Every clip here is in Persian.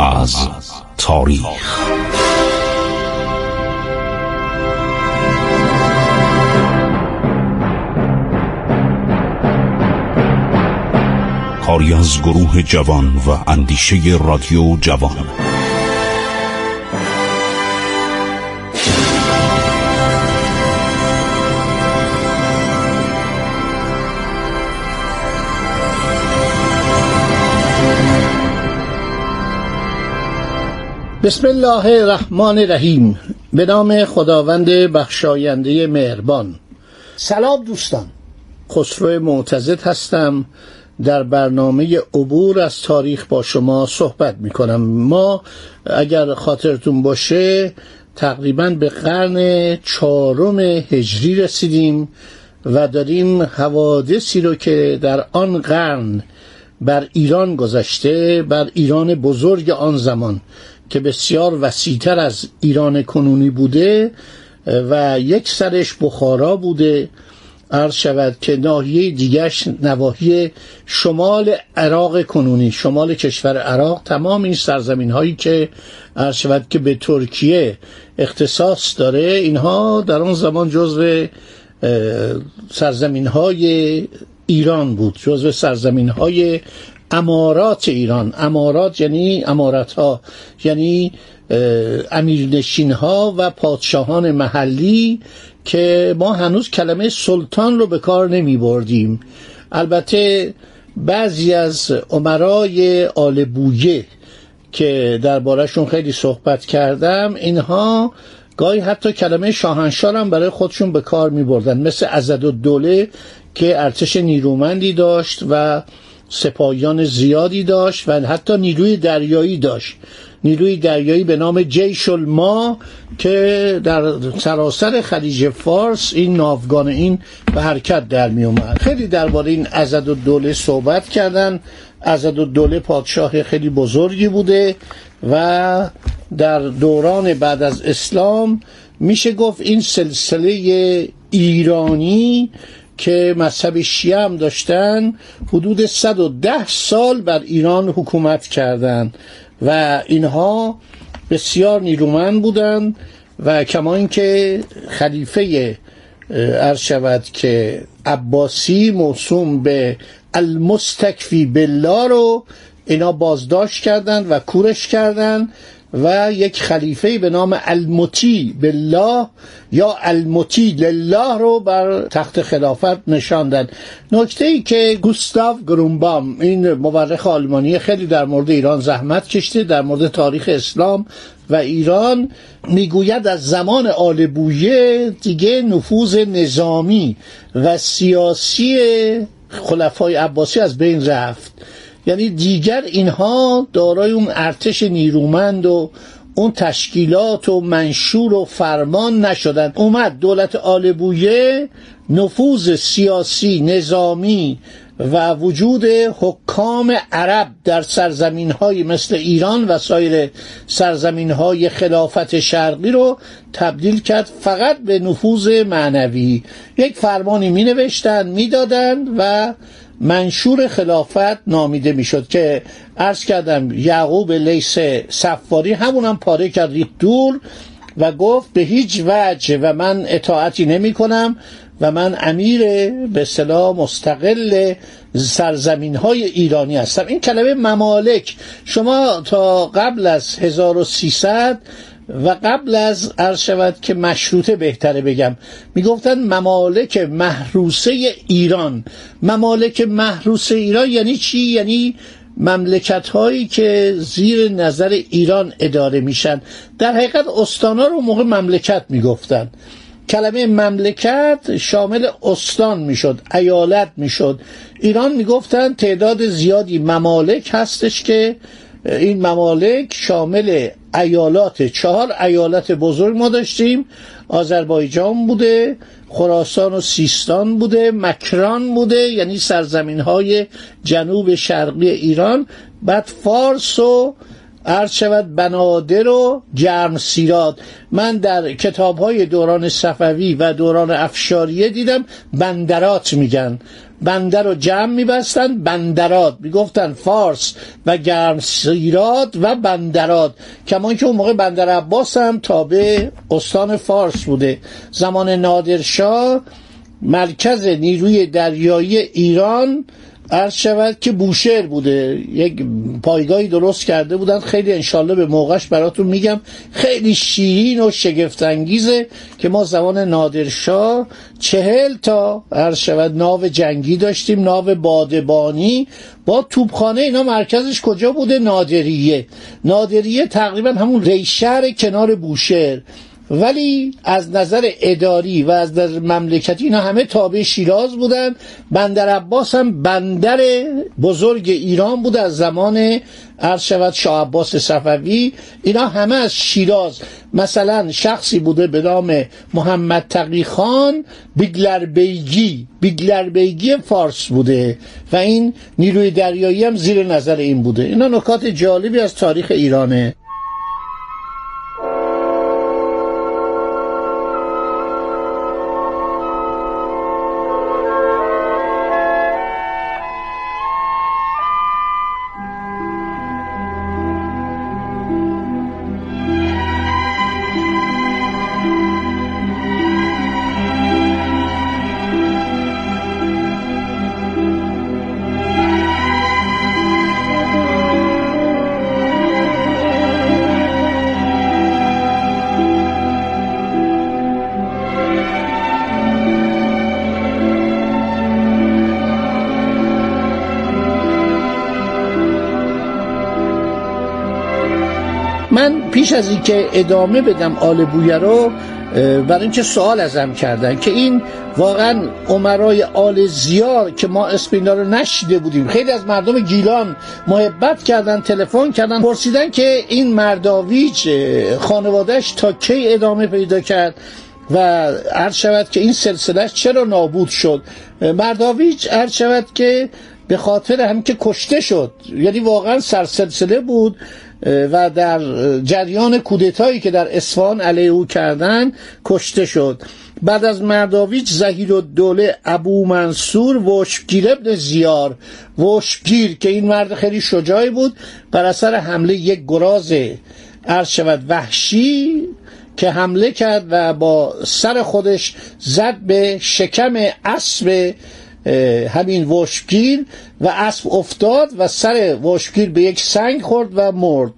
از تاریخ. کاری از گروه جوان و اندیشه رادیو جوان. بسم الله الرحمن الرحیم. به نام خداوند بخشاینده مهربان. سلام دوستان، خسرو ممتاز هستم. در برنامه عبور از تاریخ با شما صحبت میکنم. ما اگر خاطرتون باشه تقریبا به قرن 4 هجری رسیدیم و داریم حوادثی رو که در آن قرن بر ایران گذشته، بر ایران بزرگ آن زمان که بسیار وسیع‌تر از ایران کنونی بوده و یک سرش بخارا بوده، عرض شود که ناحیه دیگرش نواحی شمال عراق کنونی، شمال کشور عراق، تمام این سرزمین هایی که عرض شود که به ترکیه اختصاص داره، اینها در اون زمان جزو سرزمین های ایران بود، جزو سرزمین های امارات ایران. امارات یعنی امارت ها، یعنی امیرنشین ها و پادشاهان محلی که ما هنوز کلمه سلطان رو به کار نمی بردیم. البته بعضی از امرای آل بویه که درباره‌شون خیلی صحبت کردم، اینها گاهی حتی کلمه شاهنشاه هم برای خودشون به کار می بردن، مثل عضدالدوله که ارتش نیرومندی داشت و سپاهیان زیادی داشت و حتی نیروی دریایی داشت، نیروی دریایی به نام جیش الما که در سراسر خلیج فارس این ناوگان این به حرکت در می اومد. خیلی درباره این عضدالدوله صحبت کردن. عضدالدوله پادشاه خیلی بزرگی بوده و در دوران بعد از اسلام میشه گفت این سلسله ایرانی که مذهب شیعه هم داشتن حدود 110 سال بر ایران حکومت کردند و اینها بسیار نیرومند بودند و کما اینکه خلیفه عرض شود که عباسی موسوم به المستکفی بالله رو اینا بازداشت کردند و کورش کردند و یک خلیفه به نام المطی بالله یا المطی لله رو بر تخت خلافت نشاندن. نکته ای که گوستاو گرونباوم، این مورخ آلمانی، خیلی در مورد ایران زحمت کشته، در مورد تاریخ اسلام و ایران، میگوید از زمان آل بویه دیگه نفوذ نظامی و سیاسی خلفای عباسی از بین رفت، یعنی دیگر اینها دارای اون ارتش نیرومند و اون تشکیلات و منشور و فرمان نشدند. اومد دولت آل بویه نفوذ سیاسی، نظامی و وجود حکام عرب در سرزمین های مثل ایران و سایر سرزمین های خلافت شرقی رو تبدیل کرد فقط به نفوذ معنوی. یک فرمانی می نوشتن، می دادن و منشور خلافت نامیده میشد که عرض کردم یعقوب لیس سفاری همونم پاره کرد، ریخت دور و گفت به هیچ وجه و من اطاعتی نمی کنم و من امیر به اصطلاح مستقل سرزمین های ایرانی هستم. این کلمه ممالک شما تا قبل از 1300 و قبل از عرض شود که مشروطه بهتره بگم، میگفتن ممالک محروسه ایران. ممالک محروسه ایران یعنی چی؟ یعنی مملکت هایی که زیر نظر ایران اداره میشن. در حقیقت استانا رو موقع مملکت میگفتن. کلمه مملکت شامل استان میشد، ایالت میشد. ایران میگفتن تعداد زیادی ممالک هستش که این ممالک شامل ایالات، 4 ایالت بزرگ ما داشتیم، آذربایجان بوده، خراسان و سیستان بوده، مکران بوده، یعنی سرزمین های جنوب شرقی ایران، بعد فارس و عرض شود بنادر و جرمسیراد. من در کتاب های دوران صفوی و دوران افشاریه دیدم بندرات میگن بندر رو جمع میبستند بندرات، میگفتن فارس و گرمسیرات و بندرات، کمان که اون موقع بندر عباس هم تابع استان فارس بوده. زمان نادرشاه مرکز نیروی دریایی ایران عرض شود که بوشهر بوده، یک پایگاهی درست کرده بودن، خیلی انشالله به موقعش براتون میگم، خیلی شیرین و شگفتانگیزه که ما زمان نادرشاه 40 تا عرض شود ناو جنگی داشتیم، ناو بادبانی با توپخانه. اینا مرکزش کجا بوده؟ نادریه. نادریه تقریبا همون ریشهر کنار بوشهر، ولی از نظر اداری و از نظر مملکتی اینا همه تابع شیراز بودن. بندر عباس هم بندر بزرگ ایران بود از زمان عرض شود شاه عباس صفوی، اینا همه از شیراز. مثلا شخصی بوده به نام محمد تقیخان بیگلربیگی فارس بوده و این نیروی دریایی هم زیر نظر این بوده. اینا نکات جالبی از تاریخ ایرانه. پیش از این که ادامه بدم آل بویه رو، برای اینکه سوال ازم کردن که این واقعا امرای آل زیار که ما اسم اینا رو نشیده بودیم، خیلی از مردم گیلان محبت کردن، تلفن کردن پرسیدن که این مرداویج خانوادهش تا کی ادامه پیدا کرد و عرض شود که این سلسلهش چرا نابود شد. مرداویج عرض شود که به خاطر هم که کشته شد، یعنی واقعا سرسلسله بود و در جریان کودتایی که در اصفهان علیه او کردن کشته شد. بعد از مرداویج ظهیرالدوله ابو منصور وشمگیر ابن زیار، واشبگیر که این مرد خیلی شجاعی بود، بر اثر حمله یک گراز عرض شود وحشی که حمله کرد و با سر خودش زد به شکم اسب همین واشبگیر و اسب افتاد و سر واشبگیر به یک سنگ خورد و مرد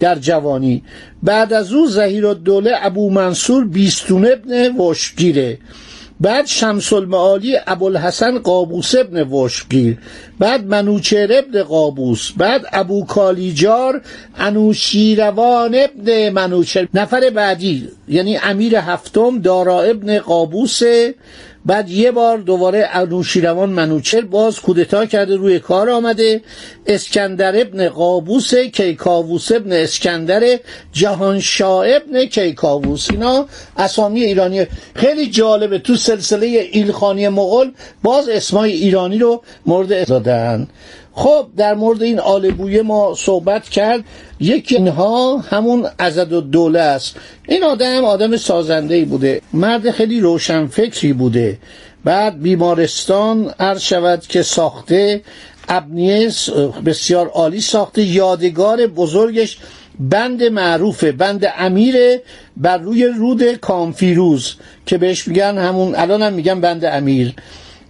در جوانی. بعد از او ظهیرالدوله ابو منصور بیستون ابن واشبگیره، بعد شمس المعالی ابو الحسن قابوس ابن واشبگیر، بعد منوچهر ابن قابوس، بعد ابو کالیجار انوشیروان ابن منوچهر، نفر بعدی یعنی امیر هفتم دارا ابن قابوس. بعد یه بار دوباره انوشیروان منوچهر باز کودتا کرده، روی کار آمده. اسکندر ابن قابوس، کیکاووس ابن اسکندر، جهانشاه ابن کیکاووس. اینا اسامی ایرانی خیلی جالبه، تو سلسله ایلخانی مغول باز اسمای ایرانی رو مورد ازادن. خب در مورد این آل بویه ما صحبت کرد. یکی اینها همون عضدالدوله است. این آدم سازنده‌ای بوده، مرد خیلی روشنفکری بوده. بعد بیمارستان عرض شود که ساخته، ابنیه بسیار عالی ساخته. یادگار بزرگش بند معروفه، بند امیر بر روی رود کامفیروز که بهش میگن همون الان هم میگن بند امیر.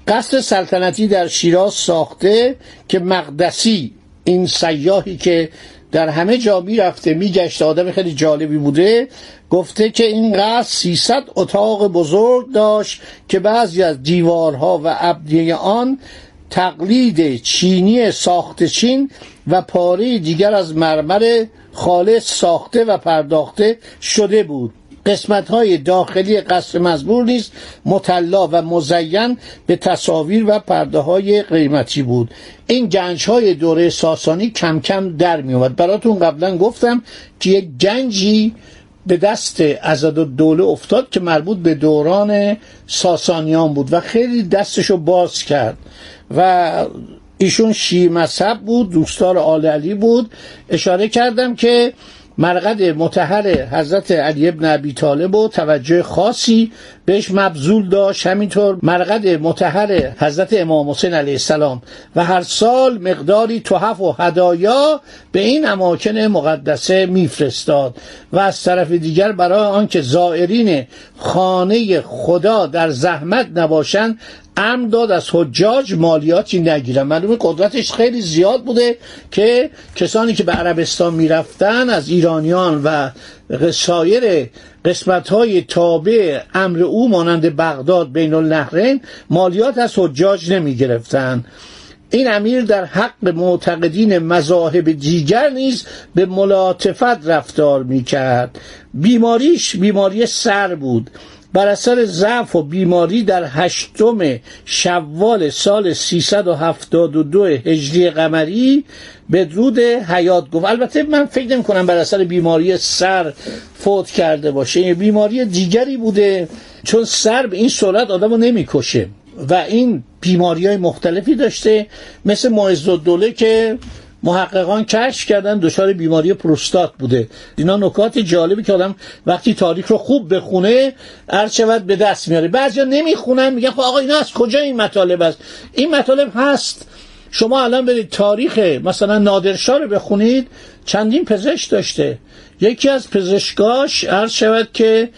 قصر سلطنتی در شیراز ساخته که مقدسی، این سیاحی که در همه جا میرفته میگشت، آدم خیلی جالبی بوده، گفته که این قصر 300 اتاق بزرگ داشت که بعضی از دیوارها و ابنیه آن تقلید چینی ساخت چین و پاره دیگر از مرمر خالص ساخته و پرداخته شده بود. قسمت‌های داخلی قصر مزبور نیز مطلا و مزین به تصاویر و پرده‌های قیمتی بود. این گنج‌های دوره ساسانی کم کم در می‌آمد. براتون قبلا گفتم که یک گنجی به دست عضدالدوله افتاد که مربوط به دوران ساسانیان بود و خیلی دستشو باز کرد و ایشون شیعه مذهب بود، دوستدار آل علی بود. اشاره کردم که مرقد مطهر حضرت علی ابن ابی طالب و توجه خاصی بهش مبذول داشت. همینطور مرقد مطهر حضرت امام حسین علیه السلام و هر سال مقداری تحف و هدایا به این اماکن مقدسه میفرستاد. و از طرف دیگر برای آنکه زائرین خانه خدا در زحمت نباشند امر داد از حجاج مالیاتی نگیرن. معلومه قدرتش خیلی زیاد بوده که کسانی که به عربستان میرفتن از ایرانیان و سایر قسمت‌های تابع امر او مانند بغداد بین النهرین مالیات از حجاج نمیگرفتن. این امیر در حق معتقدین مذاهب دیگر نیز به ملاطفت رفتار میکرد. بیماریش بیماری سر بود. بر اثر ضعف و بیماری در 8 شوال سال 372 هجری قمری بدرود حیات گفت. البته من فکر نمی کنم بر اثر بیماری سر فوت کرده باشه، این بیماری دیگری بوده، چون سر به این سرعت آدمو نمیکشه و این بیماری‌های مختلفی داشته، مثل معزالدوله که محققان کشف کردن دچار بیماری پروستات بوده. اینا نکات جالبی که آدم وقتی تاریخ رو خوب بخونه ارشود به دست میاره. بعضیا نمیخونن، میگن خب آقا اینا از کجا این مطالب است؟ این مطالب هست. شما الان برید تاریخ مثلا نادرشاه رو بخونید، چندین پزشک داشته. یکی از پزشکاش ارشود که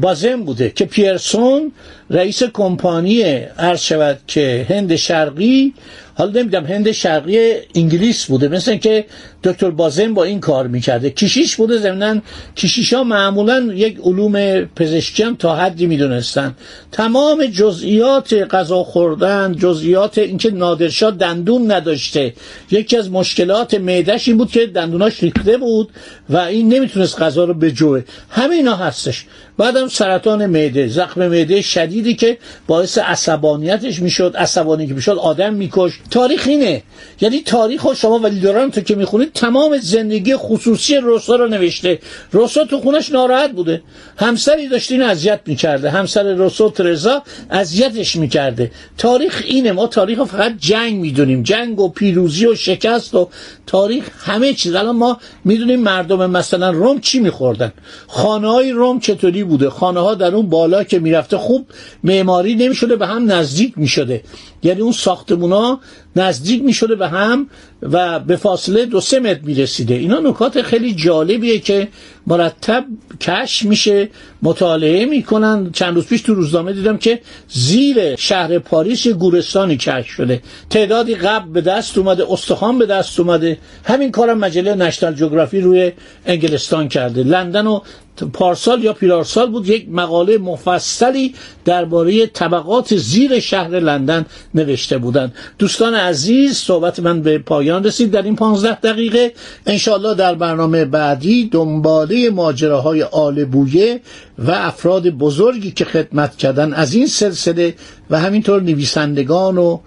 بازم بوده که پیرسون رئیس کمپانی ارشود که هند شرقی، حالا نمیدونم هند شرقی انگلیس بوده، مثل که دکتر بازم با این کار میکرده. کشیش بوده، ضمناً کشیشا معمولاً یک علوم پزشکی هم تا حدی میدونستن. تمام جزئیات غذا خوردن، جزئیات اینکه نادرشاه دندون نداشته، یکی از مشکلات معده‌ش این بود که دندوناش ریخته بود و این نمیتونست غذا رو بجوه. همه اینا هستش. بعدم سرطان معده، زخم معده شدیدی که باعث عصبانیتش میشد، عصبانی که میشد آدم میکشت. تاریخ اینه، یعنی تاریخ شما ولیدورانتو که میخونید تمام زندگی خصوصی رسا رو نوشته. رسا تو خونش ناراحت بوده، همسری داشته اینو اذیت میکرده، همسر رسا ترزا اذیتش میکرده. تاریخ اینه. ما تاریخ فقط جنگ میدونیم، جنگ و پیروزی و شکست و تاریخ همه چیز. الان ما میدونیم مردم مثلا روم چی میخوردن، خانه‌های روم چطوری بوده. خانه ها در اون بالا که میرفته خوب معماری نمیشده، به هم نزدیک میشده، یعنی اون ساختمون ها نزدیک میشده به هم و به فاصله 2-3 متر میرسیده. اینا نکات خیلی جالبیه که مرتب کشف میشه، مطالعه میکنن. چند روز پیش تو روزنامه دیدم که زیر شهر پاریس گورستانی کشف شده، تعدادی قبر به دست اومده، استخوان به دست اومده. همین کارم مجله نشنال جغرافی روی انگلستان کرده. لندن و پارسال یا پیرارسال بود یک مقاله مفصلی درباره طبقات زیر شهر لندن نوشته بودند. دوستان عزیز، صحبت من به پایان رسید در این 15 دقیقه. انشاءالله در برنامه بعدی دنباله ماجراهای آل بویه و افراد بزرگی که خدمت کردن از این سلسله و همینطور نویسندگان و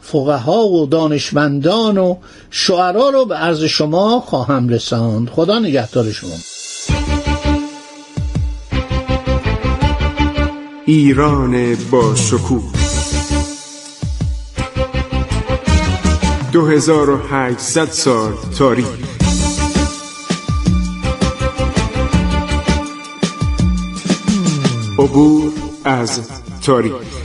فقها و دانشمندان و شعرا رو به عرض شما خواهم رساند. خدا نگهدار شما. ایران با شکوه 2800 سال تاریخ، عبور از تاریخ.